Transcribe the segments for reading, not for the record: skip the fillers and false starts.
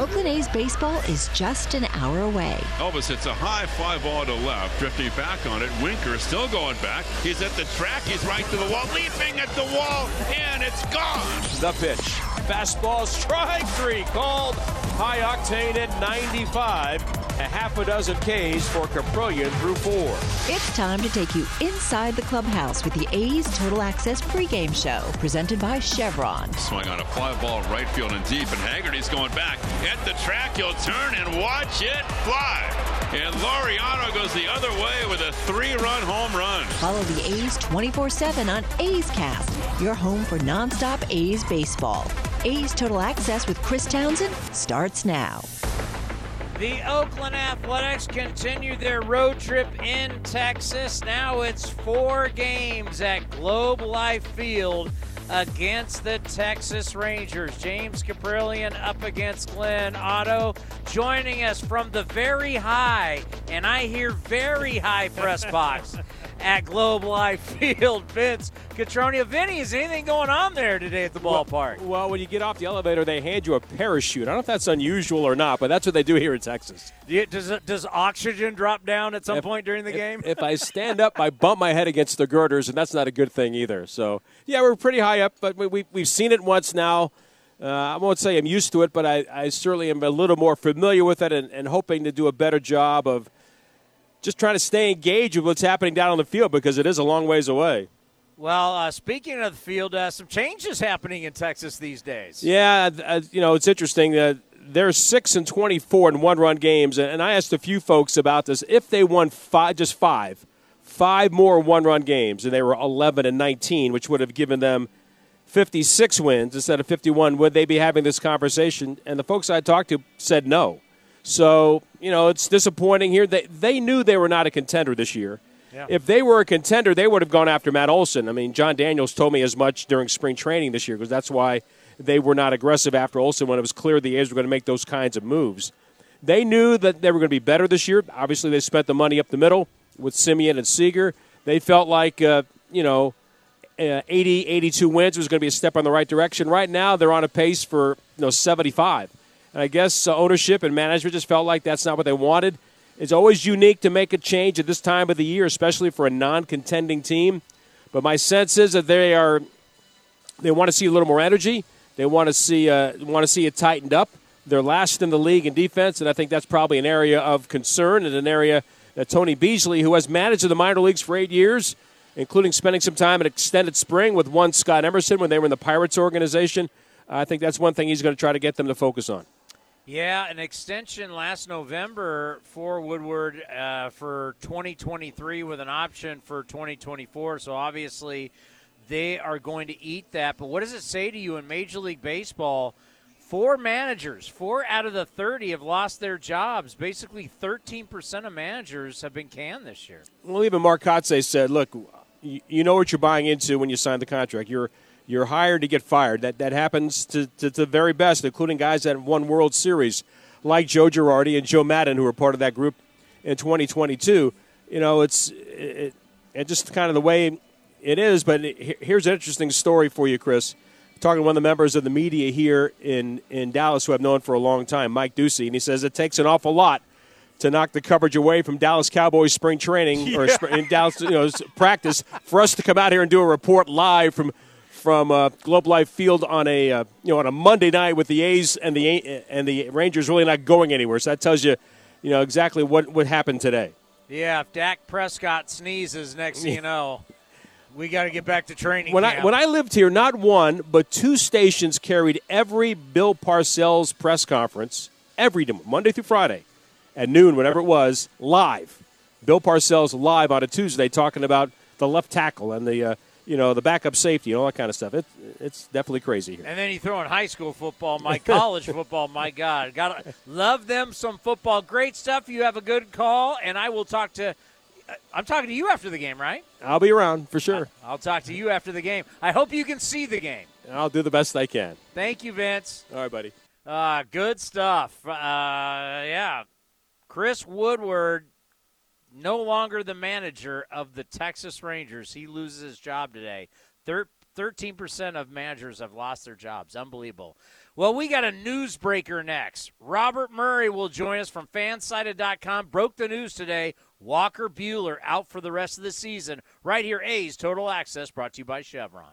Oakland A's baseball is just an hour away. Elvis hits a high fly ball to left, drifting back on it. Winker still going back. He's at the track. He's right to the wall, leaping at the wall, and it's gone. The pitch. Fastball, strike three, called. High octane at 95. A half a dozen Ks for Kaprielian through four. It's time to take you inside the clubhouse with the A's Total Access pregame show, presented by Chevron. Swung on a fly ball right field and deep, and Haggerty's going back. At the track, he'll turn and watch it fly. And Laureano goes the other way with a three-run home run. Follow the A's 24/7 on A's Cast, your home for nonstop A's baseball. A's Total Access with Chris Townsend starts now. The Oakland Athletics continue their road trip in Texas. Now it's 4 games at Globe Life Field against the Texas Rangers. James Kaprielian up against Glenn Otto, joining us from the very high, and I hear very high, press box at Globe Life Field. Vince Cotroneo. Vinny, is anything going on there today at the ballpark? Well, when you get off the elevator, they hand you a parachute. I don't know if that's unusual or not, but that's what they do here in Texas. Does oxygen drop down at some point during the game? If I stand up, I bump my head against the girders, and that's not a good thing either. So, yeah, we're pretty high up, but we've seen it once now. I won't say I'm used to it, but I certainly am a little more familiar with it and hoping to do a better job of just trying to stay engaged with what's happening down on the field, because it is a long ways away. Well, speaking of the field, some changes happening in Texas these days. Yeah, it's interesting. They're 6-24 in one-run games, and I asked a few folks about this. If they won five more one-run games, and they were 11-19, which would have given them 56 wins instead of 51, would they be having this conversation? And the folks I talked to said no. So, it's disappointing here. They knew they were not a contender this year. Yeah. If they were a contender, they would have gone after Matt Olson. I mean, John Daniels told me as much during spring training this year, because that's why they were not aggressive after Olson when it was clear the A's were going to make those kinds of moves. They knew that they were going to be better this year. Obviously, they spent the money up the middle with Semien and Seager. They felt like, 80, 82 wins was going to be a step in the right direction. Right now, they're on a pace for 75. And I guess ownership and management just felt like that's not what they wanted. It's always unique to make a change at this time of the year, especially for a non-contending team. But my sense is that they want to see a little more energy. They want to see it tightened up. They're last in the league in defense, and I think that's probably an area of concern, and an area that Tony Beasley, who has managed the minor leagues for 8 years, including spending some time in extended spring with one Scott Emerson when they were in the Pirates organization, I think that's one thing he's going to try to get them to focus on. Yeah, an extension last November for Woodward for 2023 with an option for 2024. So obviously they are going to eat that. But what does it say to you in Major League Baseball? 4 managers, 4 out of the 30 have lost their jobs. Basically 13% of managers have been canned this year. Well, even Mark Kotsay said, look, you know what you're buying into when you sign the contract. You're hired to get fired. That happens to the very best, including guys that have won World Series, like Joe Girardi and Joe Maddon, who were part of that group in 2022. It's just kind of the way it is. But here's an interesting story for you, Chris. I'm talking to one of the members of the media here in Dallas, who I've known for a long time, Mike Ducey, and he says it takes an awful lot to knock the coverage away from Dallas Cowboys spring training or in Dallas practice for us to come out here and do a report live from Globe Life Field on a Monday night with the A's and the Rangers really not going anywhere. So that tells you, exactly what happened today. Yeah, if Dak Prescott sneezes, next thing you know, we got to get back to training camp. When I lived here, not one but 2 stations carried every Bill Parcells press conference every Monday through Friday at noon, whatever it was, live. Bill Parcells live on a Tuesday talking about the left tackle and the the backup safety and all that kind of stuff. It's definitely crazy here. And then you throw in high school football, college football, my God. Gotta love them some football. Great stuff. You have a good call, and I will talk to – I'm talking to you after the game, right? I'll be around for sure. I'll talk to you after the game. I hope you can see the game. And I'll do the best I can. Thank you, Vince. All right, buddy. Good stuff. Yeah. Chris Woodward, no longer the manager of the Texas Rangers. He loses his job today. 13% of managers have lost their jobs. Unbelievable. Well, we got a newsbreaker next. Robert Murray will join us from FanSided.com. Broke the news today. Walker Buehler out for the rest of the season. Right here, A's Total Access, brought to you by Chevron.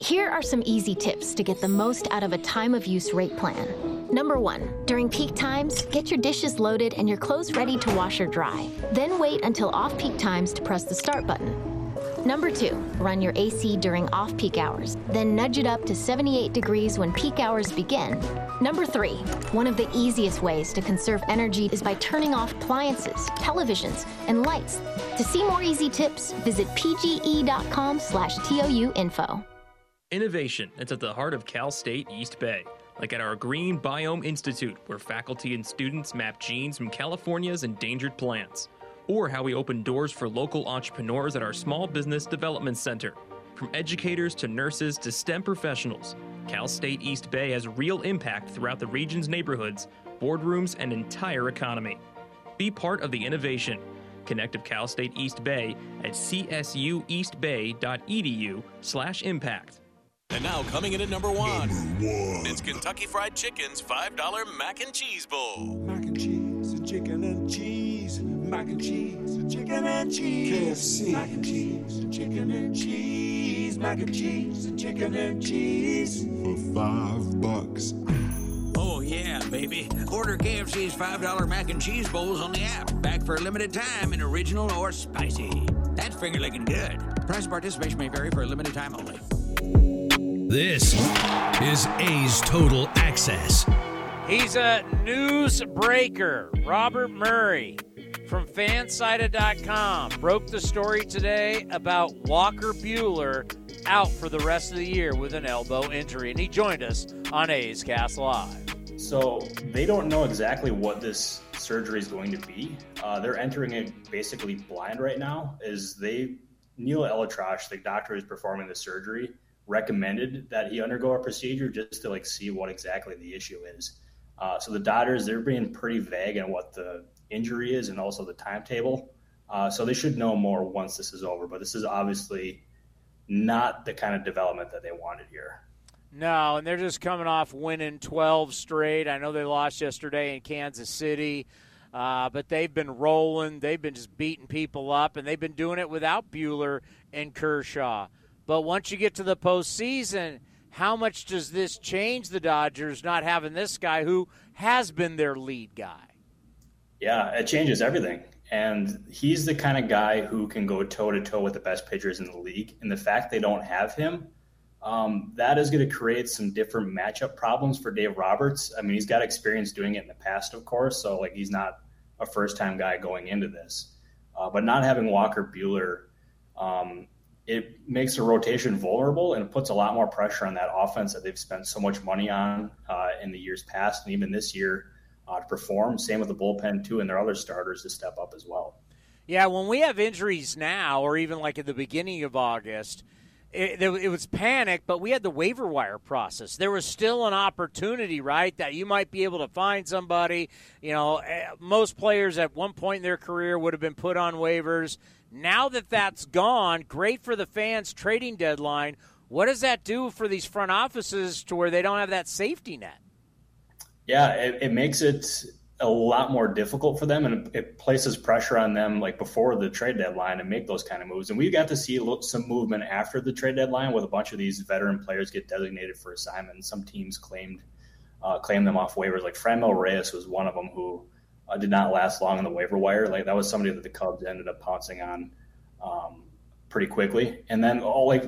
Here are some easy tips to get the most out of a time-of-use rate plan. Number 1, during peak times, get your dishes loaded and your clothes ready to wash or dry. Then wait until off-peak times to press the start button. Number 2, run your AC during off-peak hours, then nudge it up to 78 degrees when peak hours begin. Number 3, one of the easiest ways to conserve energy is by turning off appliances, televisions, and lights. To see more easy tips, visit pge.com/TOU info. Innovation, it's at the heart of Cal State East Bay. Like at our Green Biome Institute, where faculty and students map genes from California's endangered plants. Or how we open doors for local entrepreneurs at our Small Business Development Center. From educators to nurses to STEM professionals, Cal State East Bay has real impact throughout the region's neighborhoods, boardrooms, and entire economy. Be part of the innovation. Connect with Cal State East Bay at csueastbay.edu/impact. And now coming in at number one. It's Kentucky Fried Chicken's $5 Mac and Cheese Bowl. Mac and cheese, chicken and cheese. Mac and cheese, chicken and cheese. KFC. Mac and cheese, chicken and cheese. Mac and cheese, chicken and cheese. For $5. Oh, yeah, baby. Order KFC's $5 Mac and Cheese Bowls on the app. Back for a limited time in original or spicy. That's finger-licking good. Price participation may vary for a limited time only. This is A's Total Access. He's a newsbreaker, Robert Murray from FanSided.com. Broke the story today about Walker Buehler out for the rest of the year with an elbow injury, and he joined us on A's Cast Live. So they don't know exactly what this surgery is going to be. They're entering it basically blind right now. Neil Elitrosh, the doctor who's performing the surgery, recommended that he undergo a procedure just to see what exactly the issue is. So the doctors, they're being pretty vague on what the injury is and also the timetable. So they should know more once this is over, but this is obviously not the kind of development that they wanted here. No, and they're just coming off winning 12 straight. I know they lost yesterday in Kansas City, but they've been rolling. They've been just beating people up, and they've been doing it without Buehler and Kershaw. But once you get to the postseason, how much does this change the Dodgers not having this guy who has been their lead guy? Yeah, it changes everything. And he's the kind of guy who can go toe-to-toe with the best pitchers in the league. And the fact they don't have him, that is going to create some different matchup problems for Dave Roberts. I mean, he's got experience doing it in the past, of course, so he's not a first-time guy going into this. But not having Walker Buehler, it makes the rotation vulnerable, and it puts a lot more pressure on that offense that they've spent so much money on in the years past and even this year. To perform. Same with the bullpen, too, and their other starters to step up as well. Yeah, when we have injuries now or even at the beginning of August, it was panic, but we had the waiver wire process. There was still an opportunity, right, that you might be able to find somebody. You know, most players at one point in their career would have been put on waivers. Now that that's gone, great for the fans' trading deadline. What does that do for these front offices to where they don't have that safety net? Yeah, it makes it a lot more difficult for them, and it places pressure on them before the trade deadline to make those kind of moves. And we got to see some movement after the trade deadline with a bunch of these veteran players get designated for assignment. Some teams claimed them off waivers. Franmil Reyes was one of them who did not last long on the waiver wire. That was somebody that the Cubs ended up pouncing on pretty quickly. And then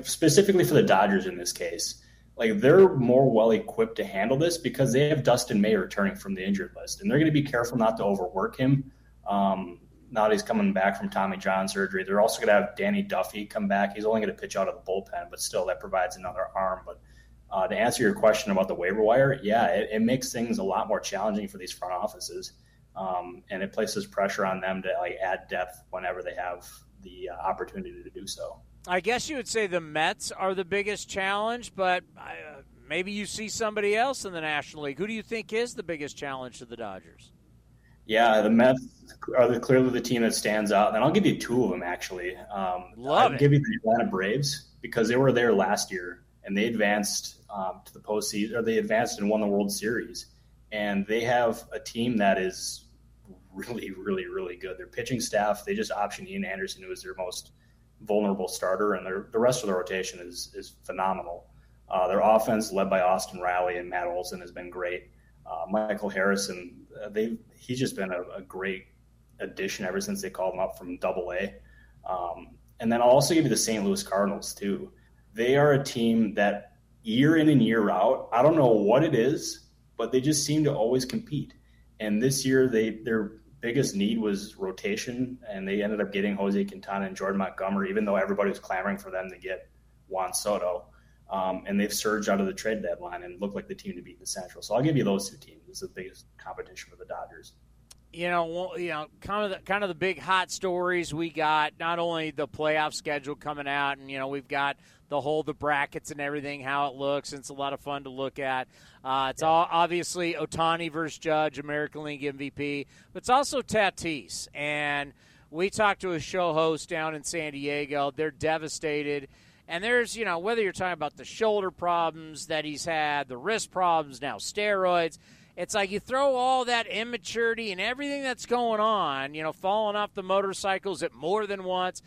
specifically for the Dodgers in this case, they're more well-equipped to handle this because they have Dustin May returning from the injured list, and they're going to be careful not to overwork him. Now that he's coming back from Tommy John surgery, they're also going to have Danny Duffy come back. He's only going to pitch out of the bullpen, but still that provides another arm. But To answer your question about the waiver wire, it makes things a lot more challenging for these front offices, and it places pressure on them to add depth whenever they have the opportunity to do so. I guess you would say the Mets are the biggest challenge, but maybe you see somebody else in the National League. Who do you think is the biggest challenge to the Dodgers? Yeah, the Mets are clearly the team that stands out. And I'll give you two of them, actually. I'll give you the Atlanta Braves, because they were there last year, and they advanced to the postseason, or they advanced and won the World Series. And they have a team that is really, really, really good. Their pitching staff, they just optioned Ian Anderson, who is their most vulnerable starter, and the rest of the rotation is phenomenal. Their offense, led by Austin Riley and Matt Olson, has been great. Michael Harrison, he's just been a great addition ever since they called him up from Double-A. And then I'll also give you the St. Louis Cardinals, too. They are a team that year in and year out, I don't know what it is, but they just seem to always compete. And this year, their biggest need was rotation, and they ended up getting Jose Quintana and Jordan Montgomery, even though everybody was clamoring for them to get Juan Soto. And they've surged out of the trade deadline and look like the team to beat the Central. So I'll give you those two teams. It's the biggest competition for the Dodgers. Kind of the big hot stories we got, not only the playoff schedule coming out, and, we've got the brackets and everything, how it looks. It's a lot of fun to look at. All obviously Ohtani versus Judge, American League MVP, but it's also Tatis. And we talked to a show host down in San Diego. They're devastated. And there's, whether you're talking about the shoulder problems that he's had, the wrist problems, now steroids, it's like you throw all that immaturity and everything that's going on, falling off the motorcycles at more than once,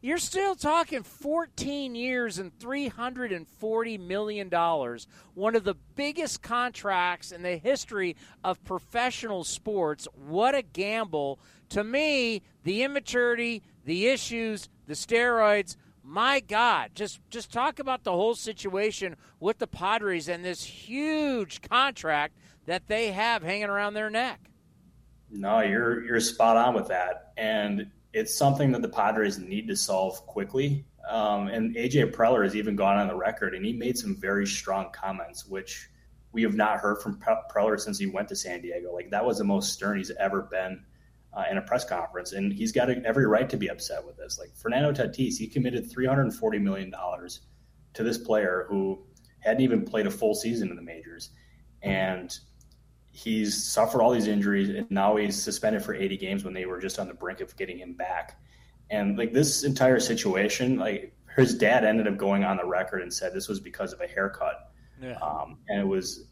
you're still talking 14 years and $340 million, one of the biggest contracts in the history of professional sports. What a gamble. To me, the immaturity, the issues, the steroids, my God, just talk about the whole situation with the Padres and this huge contract that they have hanging around their neck. No, you're spot on with that. And it's something that the Padres need to solve quickly. And A.J. Preller has even gone on the record, and he made some very strong comments, which we have not heard from Preller since he went to San Diego. That was the most stern he's ever been in a press conference, and he's got every right to be upset with this. Fernando Tatis, he committed $340 million to this player who hadn't even played a full season in the majors, and he's suffered all these injuries, and now he's suspended for 80 games when they were just on the brink of getting him back. And this entire situation, his dad ended up going on the record and said this was because of a haircut. Yeah. And it was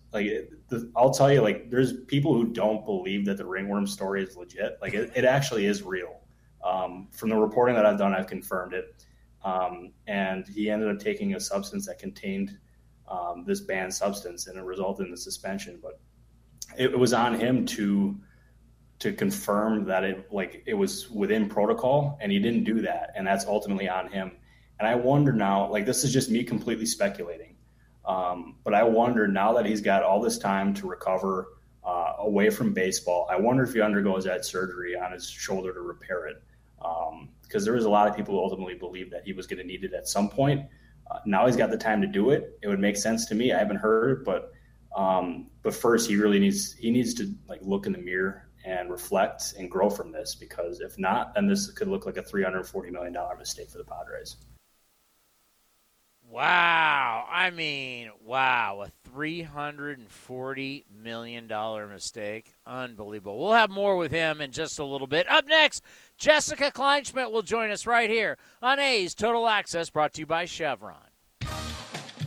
I'll tell you, there's people who don't believe that the ringworm story is legit. It actually is real. From the reporting that I've done, I've confirmed it. And he ended up taking a substance that contained this banned substance, and it resulted in the suspension. But it was on him to confirm that it was within protocol, and he didn't do that. And that's ultimately on him. And I wonder now, this is just me completely speculating. But I wonder now that he's got all this time to recover away from baseball, I wonder if he undergoes that surgery on his shoulder to repair it. Because there was a lot of people who ultimately believed that he was going to need it at some point. Now he's got the time to do it. It would make sense to me. I haven't heard it, but first he really needs to look in the mirror and reflect and grow from this, because if not, then this could look like a $340 million mistake for the Padres. Wow. A $340 million mistake. Unbelievable. We'll have more with him in just a little bit. Up next, Jessica Kleinschmidt will join us right here on A's Total Access, brought to you by Chevron.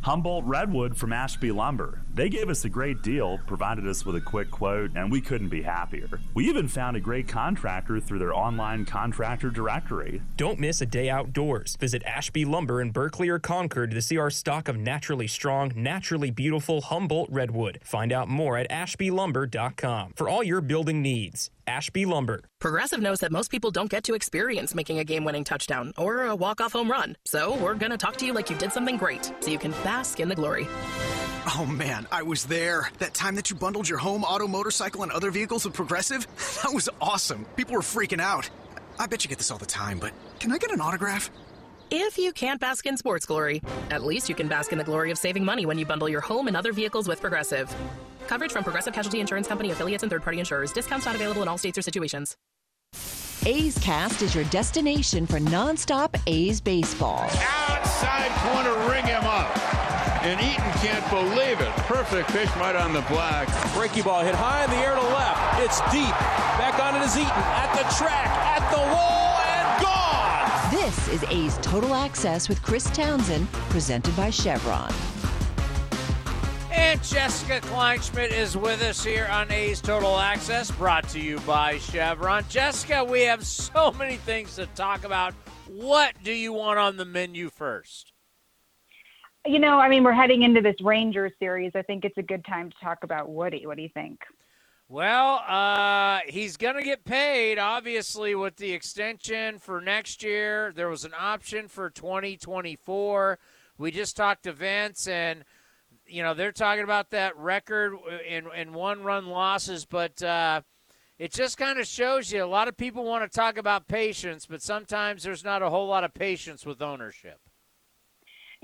Humboldt Redwood from Ashby Lumber. They gave us a great deal, provided us with a quick quote, and we couldn't be happier. We even found a great contractor through their online contractor directory. Don't miss a day outdoors. Visit Ashby Lumber in Berkeley or Concord to see our stock of naturally strong, naturally beautiful Humboldt Redwood. Find out more at ashbylumber.com for all your building needs. Ashby Lumber. Progressive knows that most people don't get to experience making a game-winning touchdown or a walk-off home run. So we're going to talk to you like you did something great so you can bask in the glory. Oh, man, I was there. That time that you bundled your home, auto, motorcycle, and other vehicles with Progressive? That was awesome. People were freaking out. I bet you get this all the time, but can I get an autograph? If you can't bask in sports glory, at least you can bask in the glory of saving money when you bundle your home and other vehicles with Progressive. Coverage from Progressive Casualty Insurance Company, affiliates, and third-party insurers. Discounts not available in all states or situations. A's Cast is your destination for nonstop A's baseball. Outside corner, ring him up. And Eaton can't believe it. Perfect pitch right on the black. Breaking ball hit high in the air to left. It's deep. Back on it is Eaton. At the track. At the wall. And gone. This is A's Total Access with Chris Townsend, presented by Chevron. And Jessica Kleinschmidt is with us here on A's Total Access, brought to you by Chevron. Jessica, we have so many things to talk about. What do you want on the menu first? You know, I mean, we're heading into this Rangers series. I think it's a good time to talk about Woody. What do you think? Well, he's going to get paid, obviously, with the extension for next year. There was an option for 2024. We just talked to Vince, and you know, they're talking about that record in one-run losses, but it just kind of shows you a lot of people want to talk about patience, but sometimes there's not a whole lot of patience with ownership.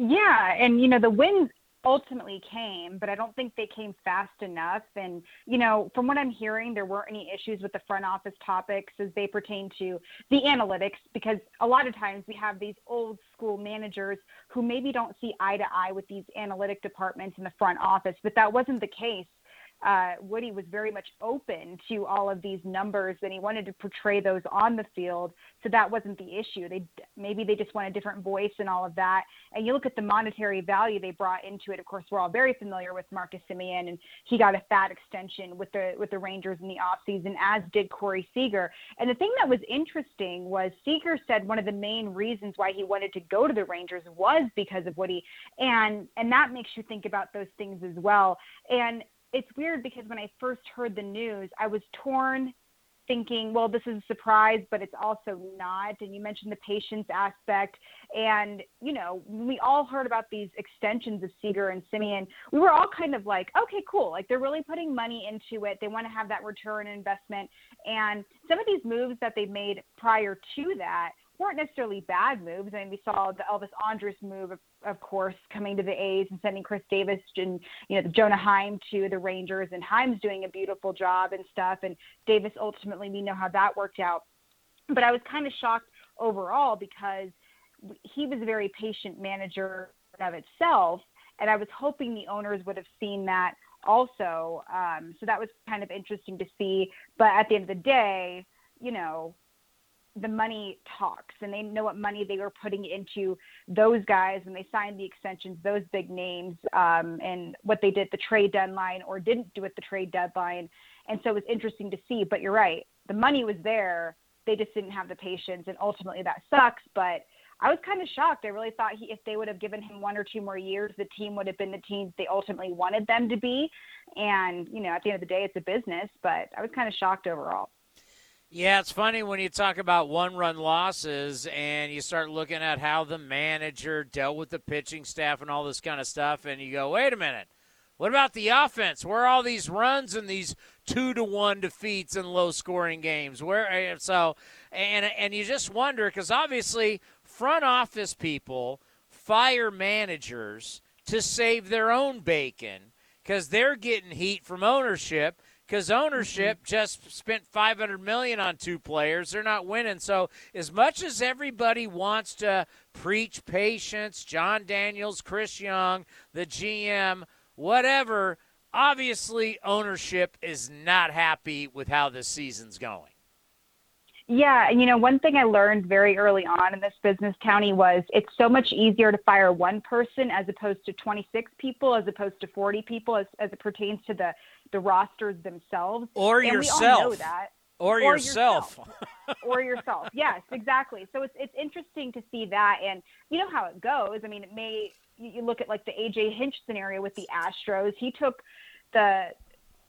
Yeah, and, you know, the wins ultimately came, but I don't think they came fast enough. And, you know, from what I'm hearing, there weren't any issues with the front office topics as they pertain to the analytics, because a lot of times we have these old school managers who maybe don't see eye to eye with these analytic departments in the front office, but that wasn't the case. Woody was very much open to all of these numbers, and he wanted to portray those on the field. So that wasn't the issue. Maybe they just want a different voice and all of that. And you look at the monetary value they brought into it. Of course, we're all very familiar with Marcus Semien, and he got a fat extension with the Rangers in the offseason, as did Corey Seager. And the thing that was interesting was Seager said one of the main reasons why he wanted to go to the Rangers was because of Woody. And that makes you think about those things as well. And it's weird because when I first heard the news, I was torn thinking, well, this is a surprise, but it's also not. And you mentioned the patience aspect. And, you know, we all heard about these extensions of Seager and Semien. We were all kind of like, okay, cool. Like, they're really putting money into it. They want to have that return investment. And some of these moves that they made prior to that weren't necessarily bad moves. I mean, we saw the Elvis Andrus move, of course, coming to the A's and sending Chris Davis and, you know, Jonah Heim to the Rangers, and Heim's doing a beautiful job and stuff. And Davis, ultimately, we know how that worked out. But I was kind of shocked overall because he was a very patient manager of itself. And I was hoping the owners would have seen that also. So that was kind of interesting to see. But at the end of the day, you know, the money talks, and they know what money they were putting into those guys when they signed the extensions, those big names, and what they did at the trade deadline or didn't do at the trade deadline. And so it was interesting to see, but you're right. The money was there. They just didn't have the patience, and ultimately that sucks. But I was kind of shocked. I really thought if they would have given him one or two more years, the team would have been the team they ultimately wanted them to be. And, you know, at the end of the day, it's a business, but I was kind of shocked overall. Yeah, it's funny when you talk about one-run losses and you start looking at how the manager dealt with the pitching staff and all this kind of stuff, and you go, wait a minute, what about the offense? Where are all these runs and these 2-1 defeats and low-scoring games? Where so, and you just wonder, because obviously front office people fire managers to save their own bacon because they're getting heat from ownership because ownership just spent $500 million on two players. They're not winning. So as much as everybody wants to preach patience, John Daniels, Chris Young, the GM, whatever, obviously ownership is not happy with how this season's going. Yeah, and, you know, one thing I learned very early on in this business, Townie, was it's so much easier to fire one person as opposed to 26 people, as opposed to 40 people, as it pertains to the rosters themselves. Or and yourself. We all know that. Or yourself. Or yourself. Yes, exactly. So it's interesting to see that, and you know how it goes. I mean, it may you look at like the A.J. Hinch scenario with the Astros. He took the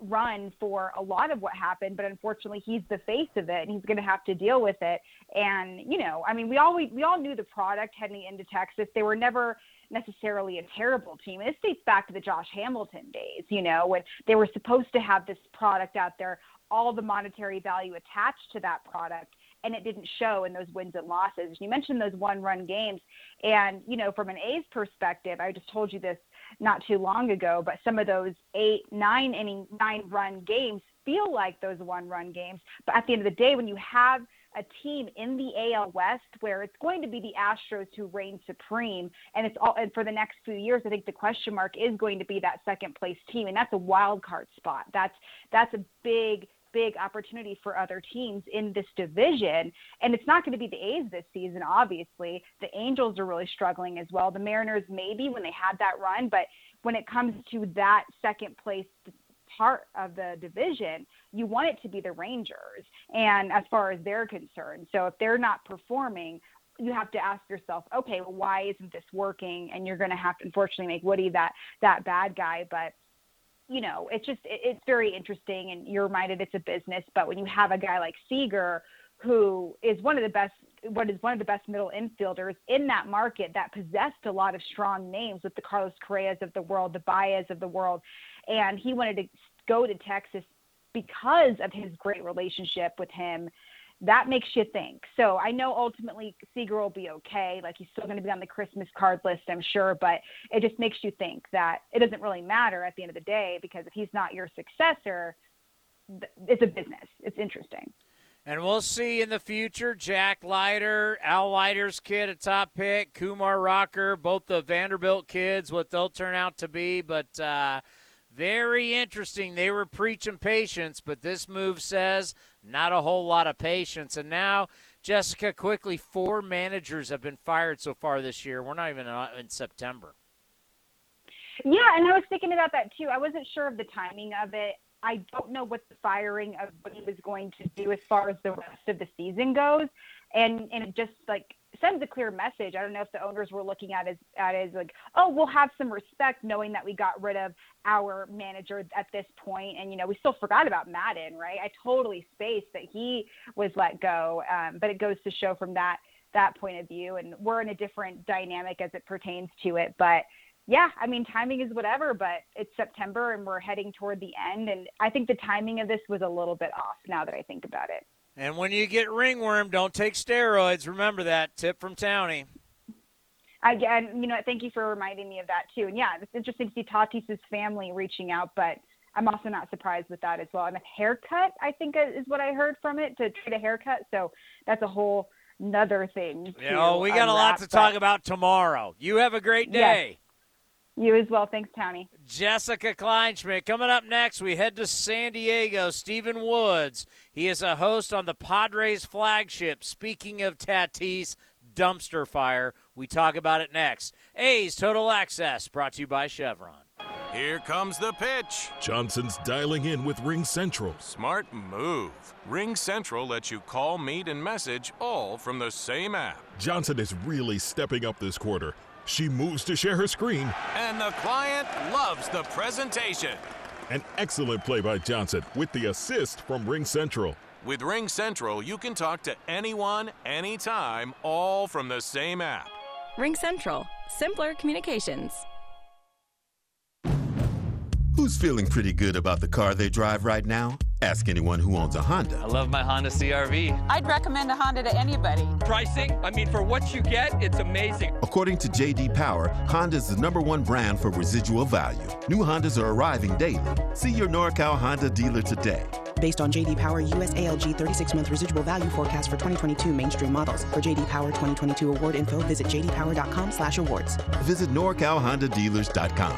run for a lot of what happened, but unfortunately he's the face of it and he's going to have to deal with it. And, you know, I mean, we all knew the product heading into Texas. They were never necessarily a terrible team. And this dates back to the Josh Hamilton days, you know, when they were supposed to have this product out there, all the monetary value attached to that product. And it didn't show in those wins and losses. You mentioned those one-run games. And, you know, from an A's perspective, I just told you this not too long ago, but some of those 9-run games feel like those one-run games. But at the end of the day, when you have a team in the AL West where it's going to be the Astros who reign supreme, and it's all, and for the next few years, I think the question mark is going to be that second-place team, and that's a wild-card spot. That's a big opportunity for other teams in this division. And it's not going to be the A's this season, obviously. The Angels are really struggling as well. The Mariners maybe when they had that run, but when it comes to that second place part of the division, you want it to be the Rangers. And as far as they're concerned, so if they're not performing, you have to ask yourself, okay, well, why isn't this working? And you're going to have to unfortunately make Woody that bad guy. But you know, it's just, it's very interesting, and you're reminded it's a business. But when you have a guy like Seager, who is one of the best middle infielders in that market that possessed a lot of strong names with the Carlos Correas of the world, the Baez of the world. And he wanted to go to Texas because of his great relationship with him. That makes you think. So I know ultimately Seager will be okay. Like he's still going to be on the Christmas card list, I'm sure, but it just makes you think that it doesn't really matter at the end of the day, because if he's not your successor, it's a business. It's interesting. And we'll see in the future, Jack Leiter, Al Leiter's kid, a top pick, Kumar Rocker, both the Vanderbilt kids, what they'll turn out to be. But very interesting. They were preaching patience, but this move says not a whole lot of patience. And now, Jessica, quickly, 4 managers have been fired so far this year. We're not even in September. Yeah, and I was thinking about that too. I wasn't sure of the timing of it. I don't know what the firing of what he was going to do as far as the rest of the season goes. And it just, like, sends a clear message. I don't know if the owners were looking at it as like, oh, we'll have some respect knowing that we got rid of our manager at this point. And, you know, we still forgot about Maddon, right? I totally spaced that he was let go. But it goes to show from that point of view. And we're in a different dynamic as it pertains to it. But, yeah, I mean, timing is whatever, but it's September and we're heading toward the end. And I think the timing of this was a little bit off now that I think about it. And when you get ringworm, don't take steroids. Remember that tip from Townie. Again, you know, thank you for reminding me of that too. And yeah, it's interesting to see Tatis's family reaching out, but I'm also not surprised with that as well. And a haircut, I think, is what I heard from it, to trade a haircut. So that's a whole nother thing. Yeah, we got a lot to talk about tomorrow. You have a great day. Yes. You as well. Thanks, Townie. Jessica Kleinschmidt. Coming up next, we head to San Diego. Steven Woods, he is a host on the Padres flagship. Speaking of Tatis, dumpster fire. We talk about it next. A's Total Access, brought to you by Chevron. Here comes the pitch. Johnson's dialing in with Ring Central. Smart move. Ring Central lets you call, meet, and message all from the same app. Johnson is really stepping up this quarter. She moves to share her screen. And the client loves the presentation. An excellent play by Johnson with the assist from Ring Central. With Ring Central, you can talk to anyone, anytime, all from the same app. Ring Central, simpler communications. Who's feeling pretty good about the car they drive right now? Ask anyone who owns a Honda. I love my Honda CR-V. I'd recommend a Honda to anybody. Pricing, I mean, for what you get, it's amazing. According to J.D. Power, Honda's the #1 brand for residual value. New Hondas are arriving daily. See your NorCal Honda dealer today. Based on J.D. Power U.S. ALG 36-month residual value forecast for 2022 mainstream models. For J.D. Power 2022 award info, visit jdpower.com/awards. Visit NorCalHondaDealers.com.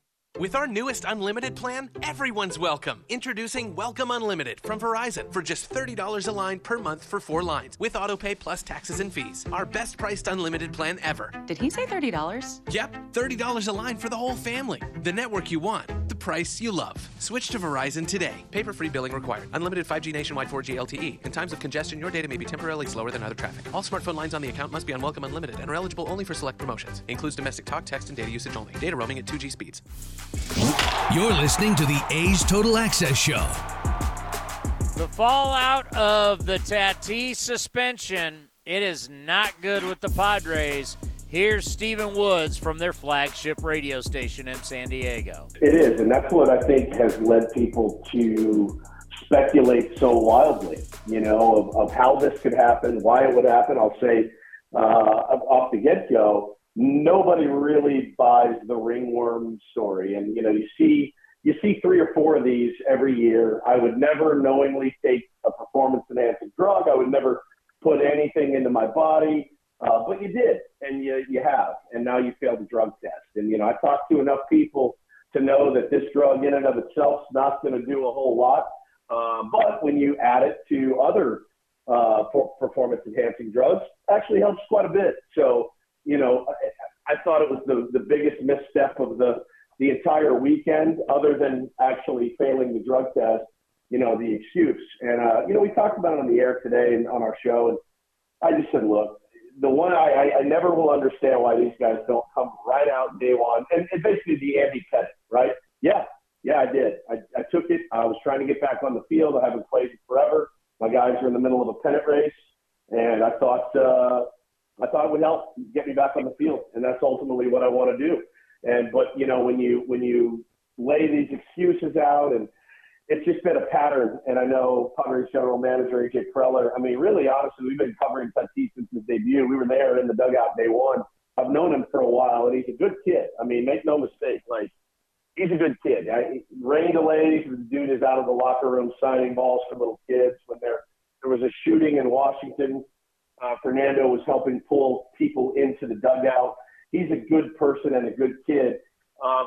With our newest unlimited plan, everyone's welcome. Introducing Welcome Unlimited from Verizon for just $30 a line per month for 4 lines with autopay plus taxes and fees. Our best priced unlimited plan ever. Did he say $30? Yep, $30 a line for the whole family. The network you want, the price you love. Switch to Verizon today. Paper-free billing required. Unlimited 5G nationwide 4G LTE. In times of congestion, your data may be temporarily slower than other traffic. All smartphone lines on the account must be on Welcome Unlimited and are eligible only for select promotions. Includes domestic talk, text, and data usage only. Data roaming at 2G speeds. You're listening to the A's Total Access Show. The fallout of the Tatis suspension, it is not good with the Padres. Here's Steven Woods from their flagship radio station in San Diego. It is, and that's what I think has led people to speculate so wildly, you know, of how this could happen, why it would happen. I'll say off the get-go, nobody really buys the ringworm story. And, you know, you see 3 or 4 of these every year. I would never knowingly take a performance-enhancing drug. I would never put anything into my body. But you did, and you have, and now you failed the drug test. And, you know, I talked to enough people to know that this drug in and of itself is not going to do a whole lot. But when you add it to other performance-enhancing drugs, it actually helps quite a bit. So, you know, I thought it was the biggest misstep of the entire weekend, other than actually failing the drug test, you know, the excuse. And, you know, we talked about it on the air today and on our show, and I just said, look, the one I never will understand why these guys don't come right out day one. And basically the Andy Pettitte, right? Yeah, I did. I took it. I was trying to get back on the field. I haven't played forever. My guys are in the middle of a pennant race, and I thought it would help get me back on the field, and that's ultimately what I want to do. But you know, when you lay these excuses out, and it's just been a pattern. And I know Padres general manager AJ Preller. I mean, really, honestly, we've been covering Tatis since his debut. We were there in the dugout day one. I've known him for a while, and he's a good kid. I mean, make no mistake, like he's a good kid. Rain delays. The dude is out of the locker room signing balls for little kids. When there was a shooting in Washington, Fernando was helping pull people into the dugout. He's a good person and a good kid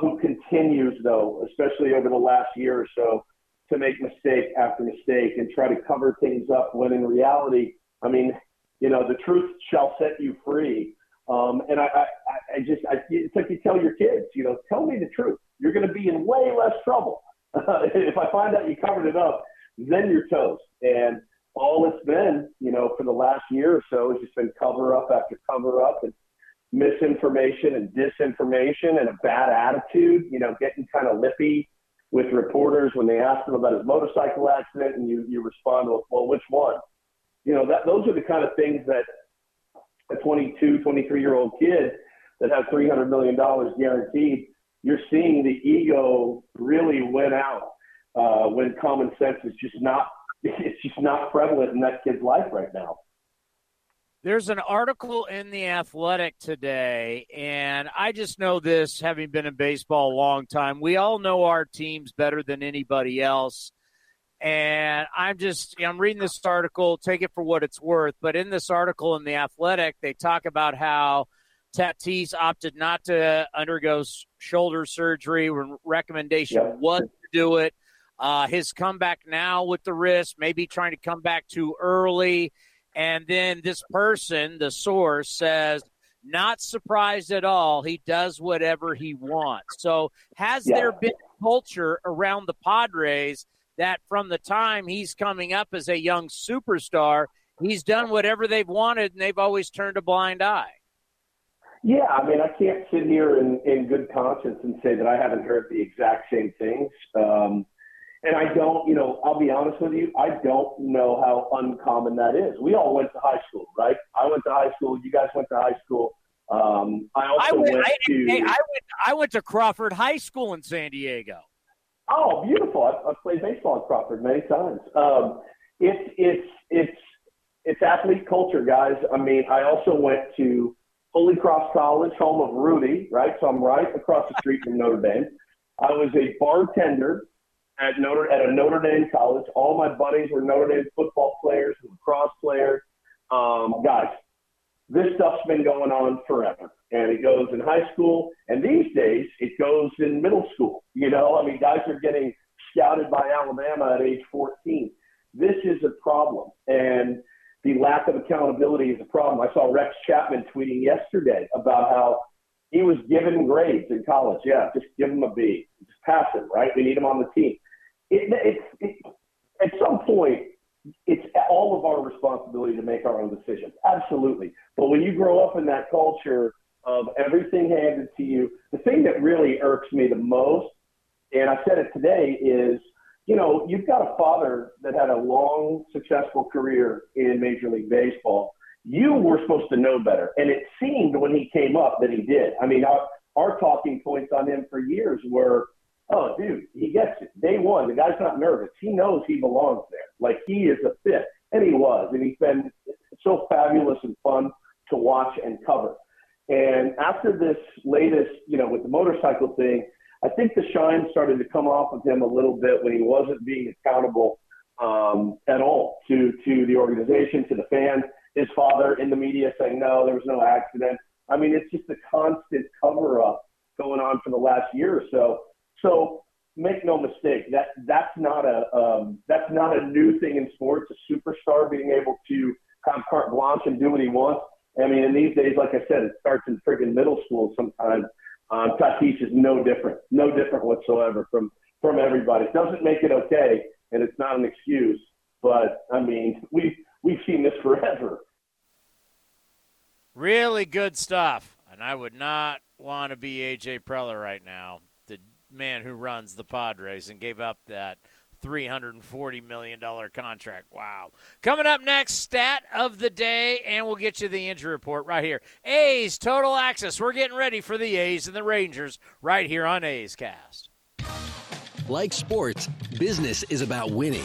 who continues, though, especially over the last year or so, to make mistake after mistake and try to cover things up when in reality, I mean, you know, the truth shall set you free. And I just, it's like you tell your kids, you know, tell me the truth. You're going to be in way less trouble. If I find out you covered it up, then you're toast. And all it's been, you know, for the last year or so has just been cover up after cover up and misinformation and disinformation and a bad attitude, you know, getting kind of lippy with reporters when they ask him about his motorcycle accident, and you respond with, well, which one? You know, those are the kind of things that a 22, 23-year-old kid that has $300 million guaranteed, you're seeing the ego really win out when common sense is just not prevalent in that kid's life right now. There's an article in The Athletic today, and I just know this, having been in baseball a long time, we all know our teams better than anybody else. And I'm reading this article, take it for what it's worth, but in this article in The Athletic, they talk about how Tatis opted not to undergo shoulder surgery when recommendation was to do it. His comeback now with the wrist, maybe trying to come back too early. And then this person, the source, says, not surprised at all. He does whatever he wants. So has there been culture around the Padres that from the time he's coming up as a young superstar, he's done whatever they've wanted, and they've always turned a blind eye. Yeah, I mean, I can't sit here in good conscience and say that I haven't heard the exact same things. And I don't, you know, I'll be honest with you, I don't know how uncommon that is. We all went to high school, right? I went to high school. You guys went to high school. I went to Crawford High School in San Diego. Oh, beautiful. I've played baseball at Crawford many times. It's athlete culture, guys. I mean, I also went to Holy Cross College, home of Rudy, right? So I'm right across the street from Notre Dame. I was a bartender at a Notre Dame college. All my buddies were Notre Dame football players and lacrosse players. Guys, this stuff's been going on forever. And it goes in high school. And these days, it goes in middle school. You know, I mean, guys are getting scouted by Alabama at age 14. This is a problem. And the lack of accountability is a problem. I saw Rex Chapman tweeting yesterday about how he was given grades in college. Yeah, just give him a B. Just pass him, right? We need him on the team. At some point, it's all of our responsibility to make our own decisions. Absolutely. But when you grow up in that culture of everything handed to you, the thing that really irks me the most, and I said it today, is, you know, you've got a father that had a long, successful career in Major League Baseball. You were supposed to know better. And it seemed when he came up that he did. I mean, our talking points on him for years were, oh, dude, he gets it. Day one, the guy's not nervous. He knows he belongs there. Like, he is a fit. And he was. And he's been so fabulous and fun to watch and cover. And after this latest, you know, with the motorcycle thing, I think the shine started to come off of him a little bit when he wasn't being accountable at all to the organization, to the fans, his father in the media saying, no, there was no accident. I mean, it's just a constant cover-up going on for the last year or so. So make no mistake, that's not a new thing in sports, a superstar being able to have carte blanche and do what he wants. I mean, in these days, like I said, it starts in friggin' middle school sometimes. Tatis is no different whatsoever from everybody. It doesn't make it okay, and it's not an excuse. But, I mean, we've seen this forever. Really good stuff, and I would not want to be A.J. Preller right now, the man who runs the Padres and gave up that $340 million contract. Wow. Coming up next, stat of the day, and we'll get you the injury report right here. A's Total Access. We're getting ready for the A's and the Rangers right here on A's Cast. Like sports, business is about winning.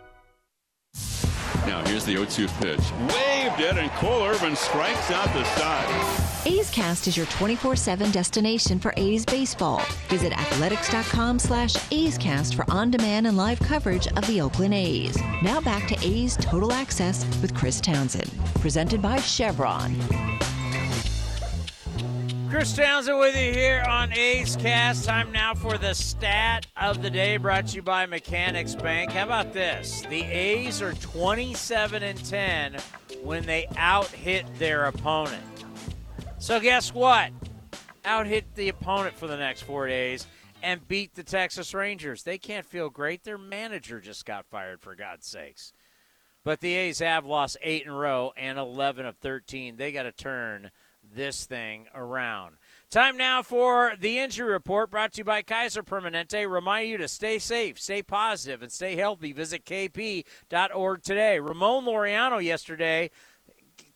Now here's the 0-2 pitch. Waved it, and Cole Irvin strikes out the side. A's Cast is your 24/7 destination for A's baseball. Visit athletics.com/A's Cast for on-demand and live coverage of the Oakland A's. Now back to A's Total Access with Chris Townsend, presented by Chevron. Chris Townsend with you here on A's Cast. Time now for the stat of the day, brought to you by Mechanics Bank. How about this? The A's are 27-10 when they out-hit their opponent. So guess what? Out-hit the opponent for the next 4 days and beat the Texas Rangers. They can't feel great. Their manager just got fired, for God's sakes. But the A's have lost 8 in a row and 11 of 13. They got to turn this thing around. Time now for the injury report, brought to you by Kaiser Permanente. Remind you to stay safe, stay positive, and stay healthy. Visit kp.org today. Ramon Laureano yesterday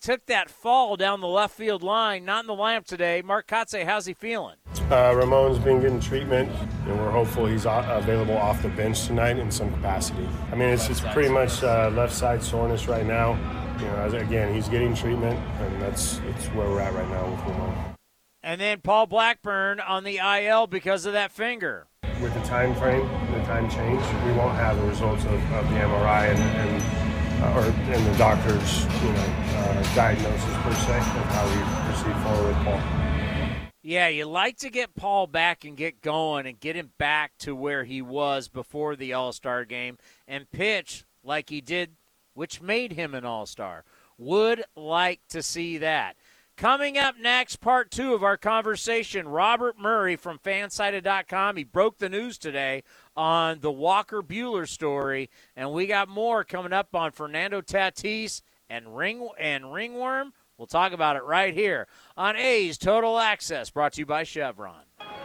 took that fall down the left field line, not in the lineup today. Mark Kotsay, how's he feeling? Ramon's been getting treatment, and we're hopeful he's available off the bench tonight in some capacity. I mean, it's pretty much left side soreness right now. You know, again, he's getting treatment, and it's where we're at right now with Ramon. And then Paul Blackburn on the IL because of that finger. With the time frame, the time change, we won't have the results of the MRI and the doctor's diagnosis per se of how we proceed forward with Paul. Yeah, you like to get Paul back and get going and get him back to where he was before the All-Star game and pitch like he did, which made him an All-Star. Would like to see that. Coming up next, part 2 of our conversation, Robert Murray from FanSided.com. He broke the news today on the Walker Buehler story, and we got more coming up on Fernando Tatis and Ringworm. We'll talk about it right here on A's Total Access, brought to you by Chevron.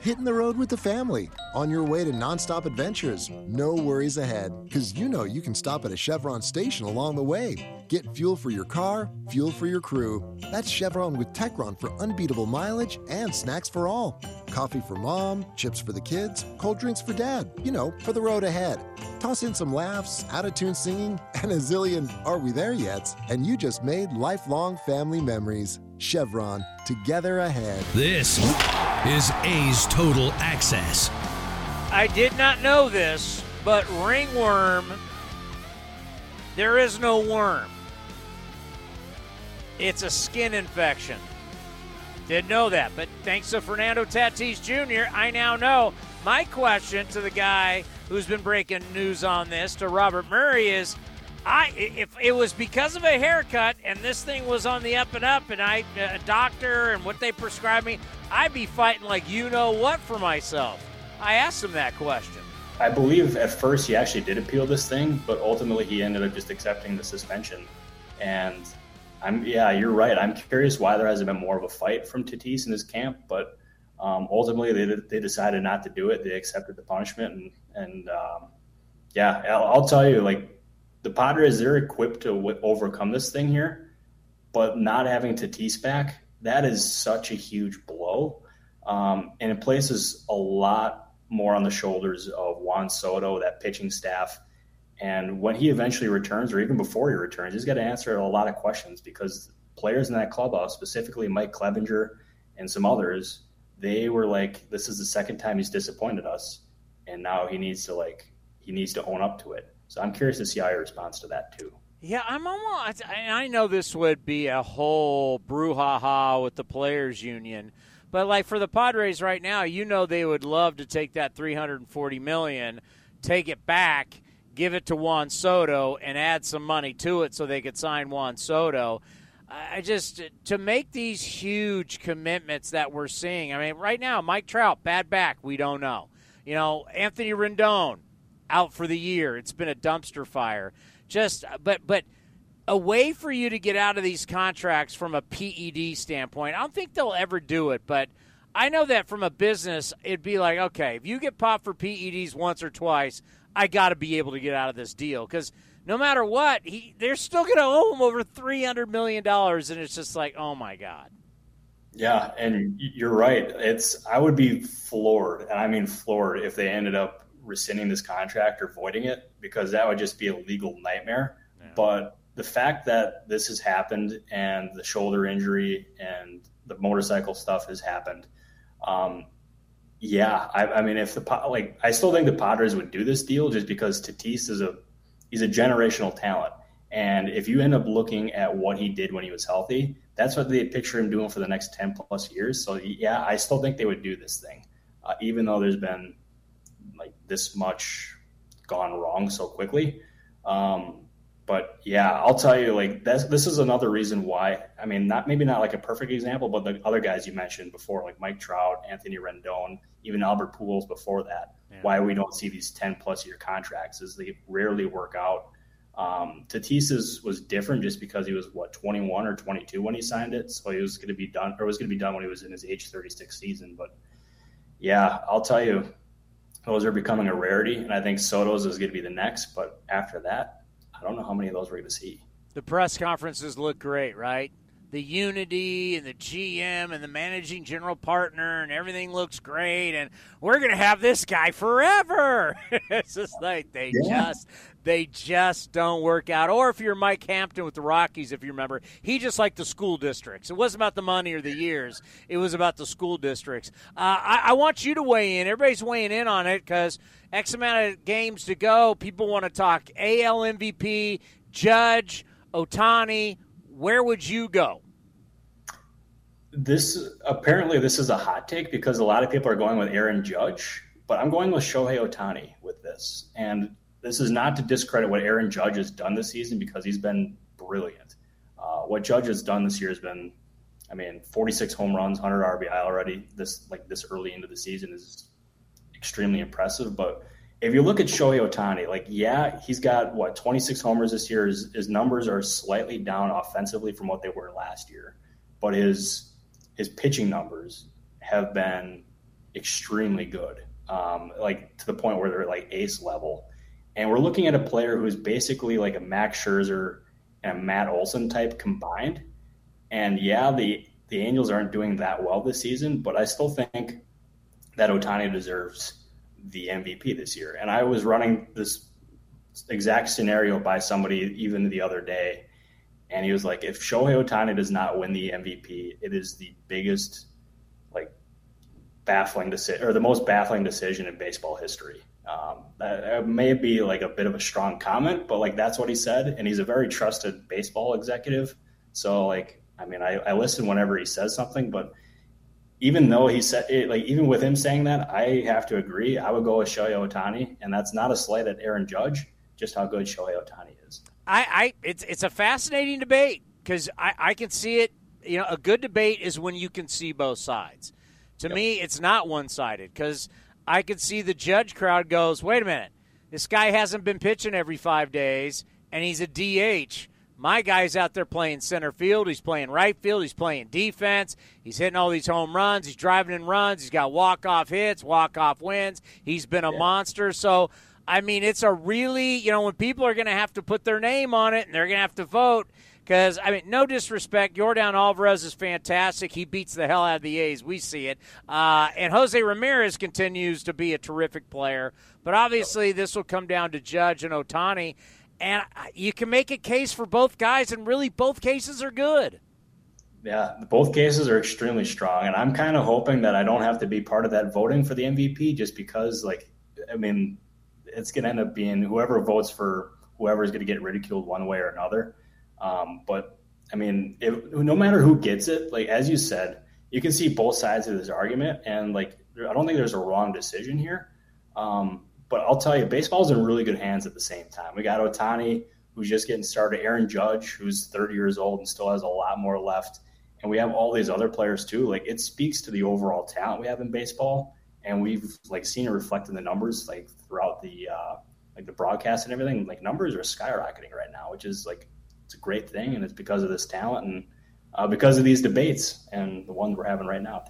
Hitting the road with the family on your way to nonstop adventures. No worries ahead, because you know you can stop at a Chevron station along the way. Get fuel for your car, fuel for your crew. That's Chevron with Techron for unbeatable mileage and snacks for all. Coffee for mom, chips for the kids, cold drinks for dad, for the road ahead. Toss in some laughs, out-of-tune singing, and a zillion "Are we there yet?" and you just made lifelong family memories. Chevron, together ahead. This is A's Total Access. I did not know this, but ringworm, there is no worm. It's a skin infection. Didn't know that, but thanks to Fernando Tatis Jr., I now know. My question to the guy who's been breaking news on this, to Robert Murray, is if it was because of a haircut and this thing was on the up and up and a doctor and what they prescribed me, I'd be fighting like you-know-what for myself. I asked him that question. I believe at first he actually did appeal this thing, but ultimately he ended up just accepting the suspension. And you're right. I'm curious why there hasn't been more of a fight from Tatis in his camp, but ultimately they decided not to do it. They accepted the punishment. I'll tell you, the Padres, they're equipped to overcome this thing here, but not having Tatis back, that is such a huge blow. And it places a lot more on the shoulders of Juan Soto, that pitching staff. And when he eventually returns, or even before he returns, he's got to answer a lot of questions, because players in that clubhouse, specifically Mike Clevinger and some others, they were like, this is the second time he's disappointed us. And now he needs to own up to it. So I'm curious to see how your response to that, too. Yeah, I know this would be a whole brouhaha with the players union, But, like, for the Padres right now, you know they would love to take that $340 million, take it back, give it to Juan Soto, and add some money to it so they could sign Juan Soto. I just – to make these huge commitments that we're seeing, I mean, right now, Mike Trout, bad back, we don't know. You know, Anthony Rendon, out for the year. It's been a dumpster fire. Just – but – a way for you to get out of these contracts from a PED standpoint. I don't think they'll ever do it, but I know that from a business, it'd be like, okay, if you get popped for PEDs once or twice, I got to be able to get out of this deal because no matter what, they're still going to owe him over $300 million, and it's just like, oh, my God. Yeah, and you're right. I would be floored, and I mean floored, if they ended up rescinding this contract or voiding it because that would just be a legal nightmare. Yeah. But the fact that this has happened and the shoulder injury and the motorcycle stuff has happened. I mean, I still think the Padres would do this deal just because Tatis he's a generational talent. And if you end up looking at what he did when he was healthy, that's what they picture him doing for the next 10 plus years. So yeah, I still think they would do this thing, even though there's been like this much gone wrong so quickly. But yeah, I'll tell you, like this is another reason why. I mean, maybe not like a perfect example, but the other guys you mentioned before, like Mike Trout, Anthony Rendon, even Albert Pujols before that. Yeah. Why we don't see these 10-plus year contracts is they rarely work out. Tatis was different just because he was 21 or 22 when he signed it, so he was going to be done, or was going to be done when he was in his age 36 season. But yeah, I'll tell you, those are becoming a rarity, and I think Soto's is going to be the next. But after that, I don't know how many of those we're going to see. The press conferences look great, right? The unity and the GM and the managing general partner and everything looks great. And we're going to have this guy forever. It's just like they just don't work out. Or if you're Mike Hampton with the Rockies, if you remember, he just liked the school districts. It wasn't about the money or the years. It was about the school districts. I want you to weigh in. Everybody's weighing in on it because X amount of games to go. People want to talk AL MVP, Judge, Ohtani. Where would you go? This is a hot take because a lot of people are going with Aaron Judge, but I'm going with Shohei Ohtani with this. And this is not to discredit what Aaron Judge has done this season because he's been brilliant. What Judge has done this year has been, 46 home runs, 100 RBI already. This early into the season is extremely impressive. But if you look at Shohei Ohtani, he's got 26 homers this year. His numbers are slightly down offensively from what they were last year, but his pitching numbers have been extremely good, to the point where they're ace level. And we're looking at a player who is basically like a Max Scherzer and a Matt Olson type combined. And the Angels aren't doing that well this season, but I still think that Ohtani deserves the MVP this year. And I was running this exact scenario by somebody even the other day, and he was like, if Shohei Ohtani does not win the MVP, it is the biggest, baffling decision, or the most baffling decision in baseball history. That may be a bit of a strong comment, but that's what he said, and he's a very trusted baseball executive. So I listen whenever he says something, but even though he said it, even with him saying that, I have to agree. I would go with Shohei Ohtani, and that's not a slight at Aaron Judge, just how good Shohei Ohtani is. It's a fascinating debate because I can see it. You know, a good debate is when you can see both sides. To me, it's not one-sided because I can see the Judge crowd goes, wait a minute, this guy hasn't been pitching every 5 days, and he's a DH. My guy's out there playing center field. He's playing right field. He's playing defense. He's hitting all these home runs. He's driving in runs. He's got walk-off hits, walk-off wins. He's been a monster. So, it's a really, when people are going to have to put their name on it and they're going to have to vote because, no disrespect, Yordan Alvarez is fantastic. He beats the hell out of the A's. We see it. And Jose Ramirez continues to be a terrific player. But obviously this will come down to Judge and Ohtani. And you can make a case for both guys, and really both cases are good. Yeah, both cases are extremely strong, and I'm kind of hoping that I don't have to be part of that voting for the MVP just because, it's going to end up being whoever votes for whoever is going to get ridiculed one way or another. But, no matter who gets it, as you said, you can see both sides of this argument, and like I don't think there's a wrong decision here. But I'll tell you, baseball's in really good hands at the same time. We got Ohtani, who's just getting started, Aaron Judge, who's 30 years old and still has a lot more left. And we have all these other players too. Like, it speaks to the overall talent we have in baseball. And we've like seen it reflected in the numbers, like throughout the like the broadcast and everything. Like, numbers are skyrocketing right now, which is like, it's a great thing. And it's because of this talent and because of these debates and the ones we're having right now.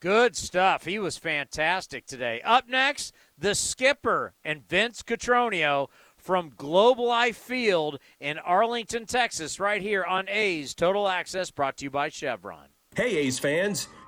Good stuff. He was fantastic today. Up next, the skipper and Vince Cotroneo from Globe Life Field in Arlington, Texas, right here on A's Total Access, brought to you by Chevron. Hey, A's fans,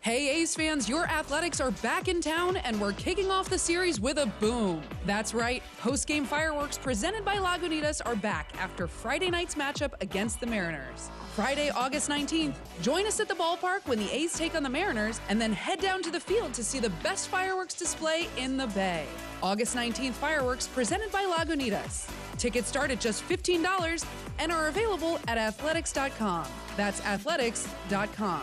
Hey, A's fans, your Athletics are back in town, and we're kicking off the series with a boom. That's right. Post-game fireworks presented by Lagunitas are back after Friday night's matchup against the Mariners. Friday, August 19th, join us at the ballpark when the A's take on the Mariners, and then head down to the field to see the best fireworks display in the Bay. August 19th fireworks presented by Lagunitas. Tickets start at just $15 and are available at athletics.com. That's athletics.com.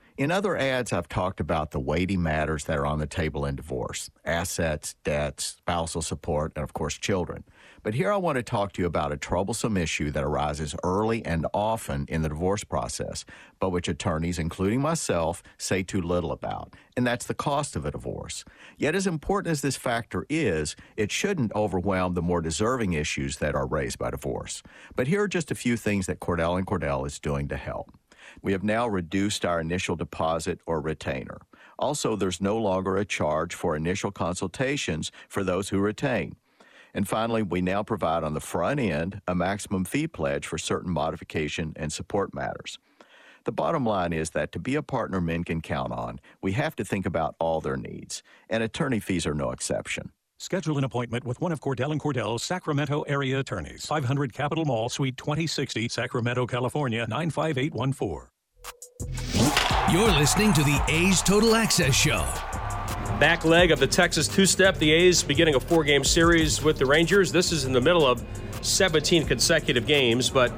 In other ads, I've talked about the weighty matters that are on the table in divorce: assets, debts, spousal support, and of course, children. But here I want to talk to you about a troublesome issue that arises early and often in the divorce process, but which attorneys, including myself, say too little about, and that's the cost of a divorce. Yet as important as this factor is, it shouldn't overwhelm the more deserving issues that are raised by divorce. But here are just a few things that Cordell & Cordell is doing to help. We have now reduced our initial deposit or retainer. Also, there's no longer a charge for initial consultations for those who retain. And finally, we now provide on the front end a maximum fee pledge for certain modification and support matters. The bottom line is that to be a partner men can count on, we have to think about all their needs, and attorney fees are no exception. Schedule an appointment with one of Cordell & Cordell's Sacramento area attorneys. 500 Capitol Mall, Suite 2060, Sacramento, California, 95814. You're listening to the A's Total Access Show. Back leg of the Texas two-step, the A's beginning a 4-game series with the Rangers. This is in the middle of 17 consecutive games, but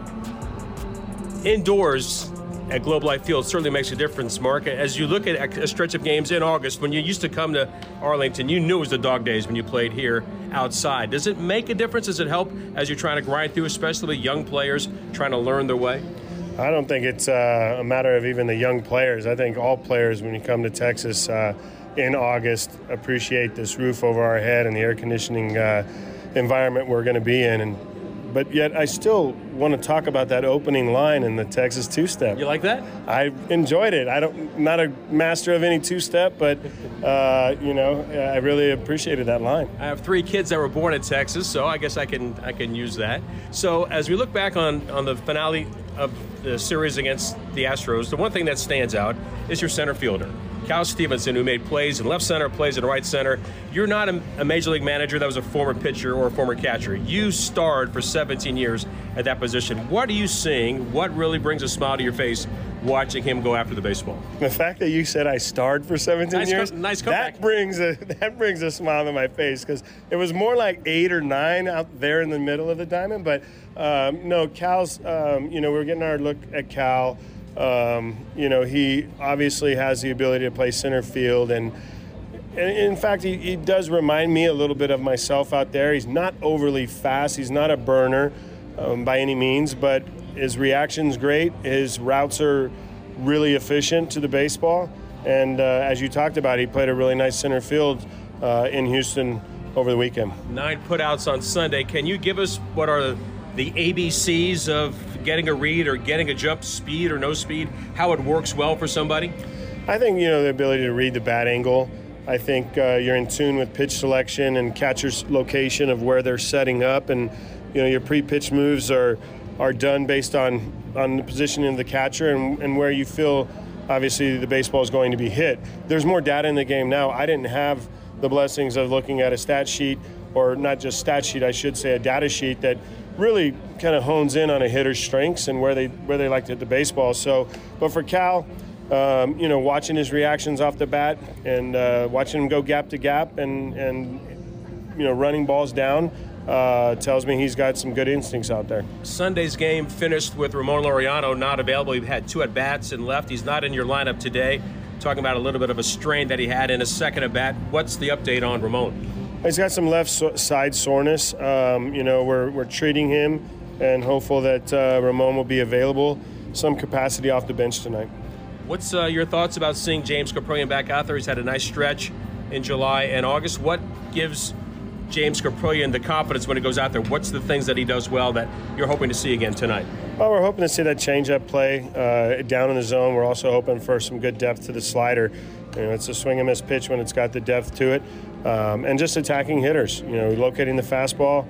indoors at Globe Life Field certainly makes a difference, Mark. As you look at a stretch of games in August, when you used to come to Arlington, you knew it was the dog days when you played here outside. Does it make a difference? Does it help as you're trying to grind through, especially young players trying to learn their way? I don't think it's a matter of even the young players. I think all players, when you come to Texas in August, appreciate this roof over our head and the air conditioning environment we're going to be in. But yet I still want to talk about that opening line in the Texas two-step. You like that? I enjoyed it. Not a master of any two-step, but, I really appreciated that line. I have 3 kids that were born in Texas, so I guess I can use that. So as we look back on the finale of the series against the Astros, the one thing that stands out is your center fielder, Cal Stevenson, who made plays in left center, plays in right center. You're not a major league manager that was a former pitcher or a former catcher. You starred for 17 years at that position. What are you seeing? What really brings a smile to your face watching him go after the baseball? The fact that you said I starred for 17 years, nice comeback. That brings a smile to my face, because it was more like 8 or 9 out there in the middle of the diamond. But no, Cal's, we were getting our look at Cal. He obviously has the ability to play center field, and in fact, he does remind me a little bit of myself out there. He's not overly fast. He's not a burner by any means, but his reaction's great. His routes are really efficient to the baseball, and as you talked about, he played a really nice center field in Houston over the weekend. 9 putouts on Sunday. Can you give us what are the ABCs of getting a read or getting a jump, speed or no speed, how it works well for somebody? I think, the ability to read the bat angle. I think you're in tune with pitch selection and catcher's location of where they're setting up. And, your pre-pitch moves are done based on the position of the catcher and where you feel, obviously, the baseball is going to be hit. There's more data in the game now. I didn't have the blessings of looking at a stat sheet, or not just stat sheet, I should say a data sheet that really kind of hones in on a hitter's strengths and where they like to hit the baseball. So, but for Cal, watching his reactions off the bat and watching him go gap to gap and running balls down tells me he's got some good instincts out there. Sunday's game finished with Ramon Laureano not available. He had 2 at-bats and left. He's not in your lineup today. Talking about a little bit of a strain that he had in his second at-bat. What's the update on Ramon? He's got some left side soreness. We're treating him and hopeful that Ramon will be available some capacity off the bench tonight. What's your thoughts about seeing James Kaprielian back out there? He's had a nice stretch in July and August. What gives James Kaprielian the confidence when he goes out there? What's the things that he does well that you're hoping to see again tonight? Well, we're hoping to see that changeup play down in the zone. We're also hoping for some good depth to the slider. It's a swing and miss pitch when it's got the depth to it. And just attacking hitters, locating the fastball,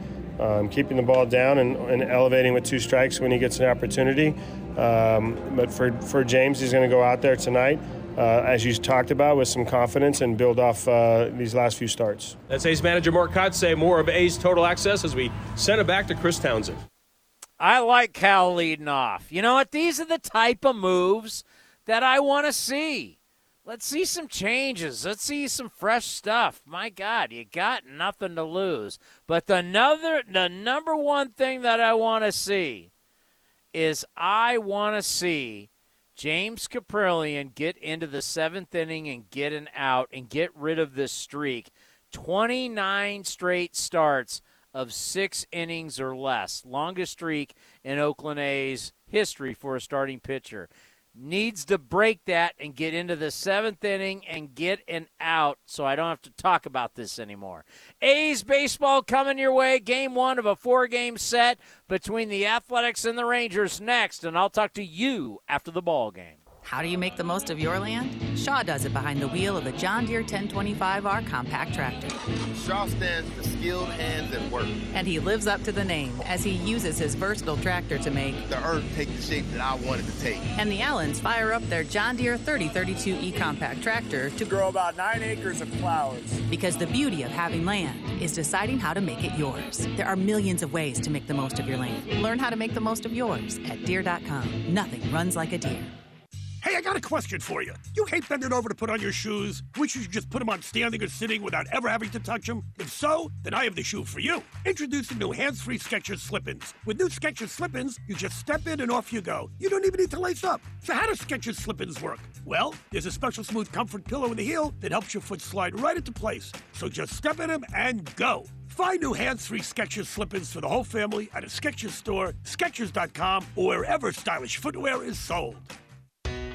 keeping the ball down and elevating with 2 strikes when he gets an opportunity. But for James, he's going to go out there tonight, as you talked about, with some confidence and build off these last few starts. That's A's manager Mark Kotsay. More of A's Total Access as we send it back to Chris Townsend. I like Cal leading off. You know what? These are the type of moves that I want to see. Let's see some changes. Let's see some fresh stuff. My God, you got nothing to lose. But the number one thing that I want to see is I want to see James Kaprielian get into the 7th inning and get an out and get rid of this streak. 29 straight starts of 6 innings or less. Longest streak in Oakland A's history for a starting pitcher. Needs to break that and get into the 7th inning and get an out so I don't have to talk about this anymore. A's baseball coming your way. Game 1 of a 4-game set between the Athletics and the Rangers next, and I'll talk to you after the ball game. How do you make the most of your land? Shaw does it behind the wheel of the John Deere 1025R compact tractor. Shaw stands for skilled hands at work. And he lives up to the name as he uses his versatile tractor to make the earth take the shape that I wanted to take. And the Allens fire up their John Deere 3032E compact tractor to grow about 9 acres of flowers. Because the beauty of having land is deciding how to make it yours. There are millions of ways to make the most of your land. Learn how to make the most of yours at Deere.com. Nothing runs like a deer. Hey, I got a question for you. You hate bending over to put on your shoes. Wish you should just put them on standing or sitting without ever having to touch them? If so, then I have the shoe for you. Introducing new hands-free Skechers Slip-Ins. With new Skechers Slip-Ins, you just step in and off you go. You don't even need to lace up. So how do Skechers Slip-Ins work? Well, there's a special smooth comfort pillow in the heel that helps your foot slide right into place. So just step in them and go. Find new hands-free Skechers Slip-Ins for the whole family at a Skechers store, Skechers.com, or wherever stylish footwear is sold.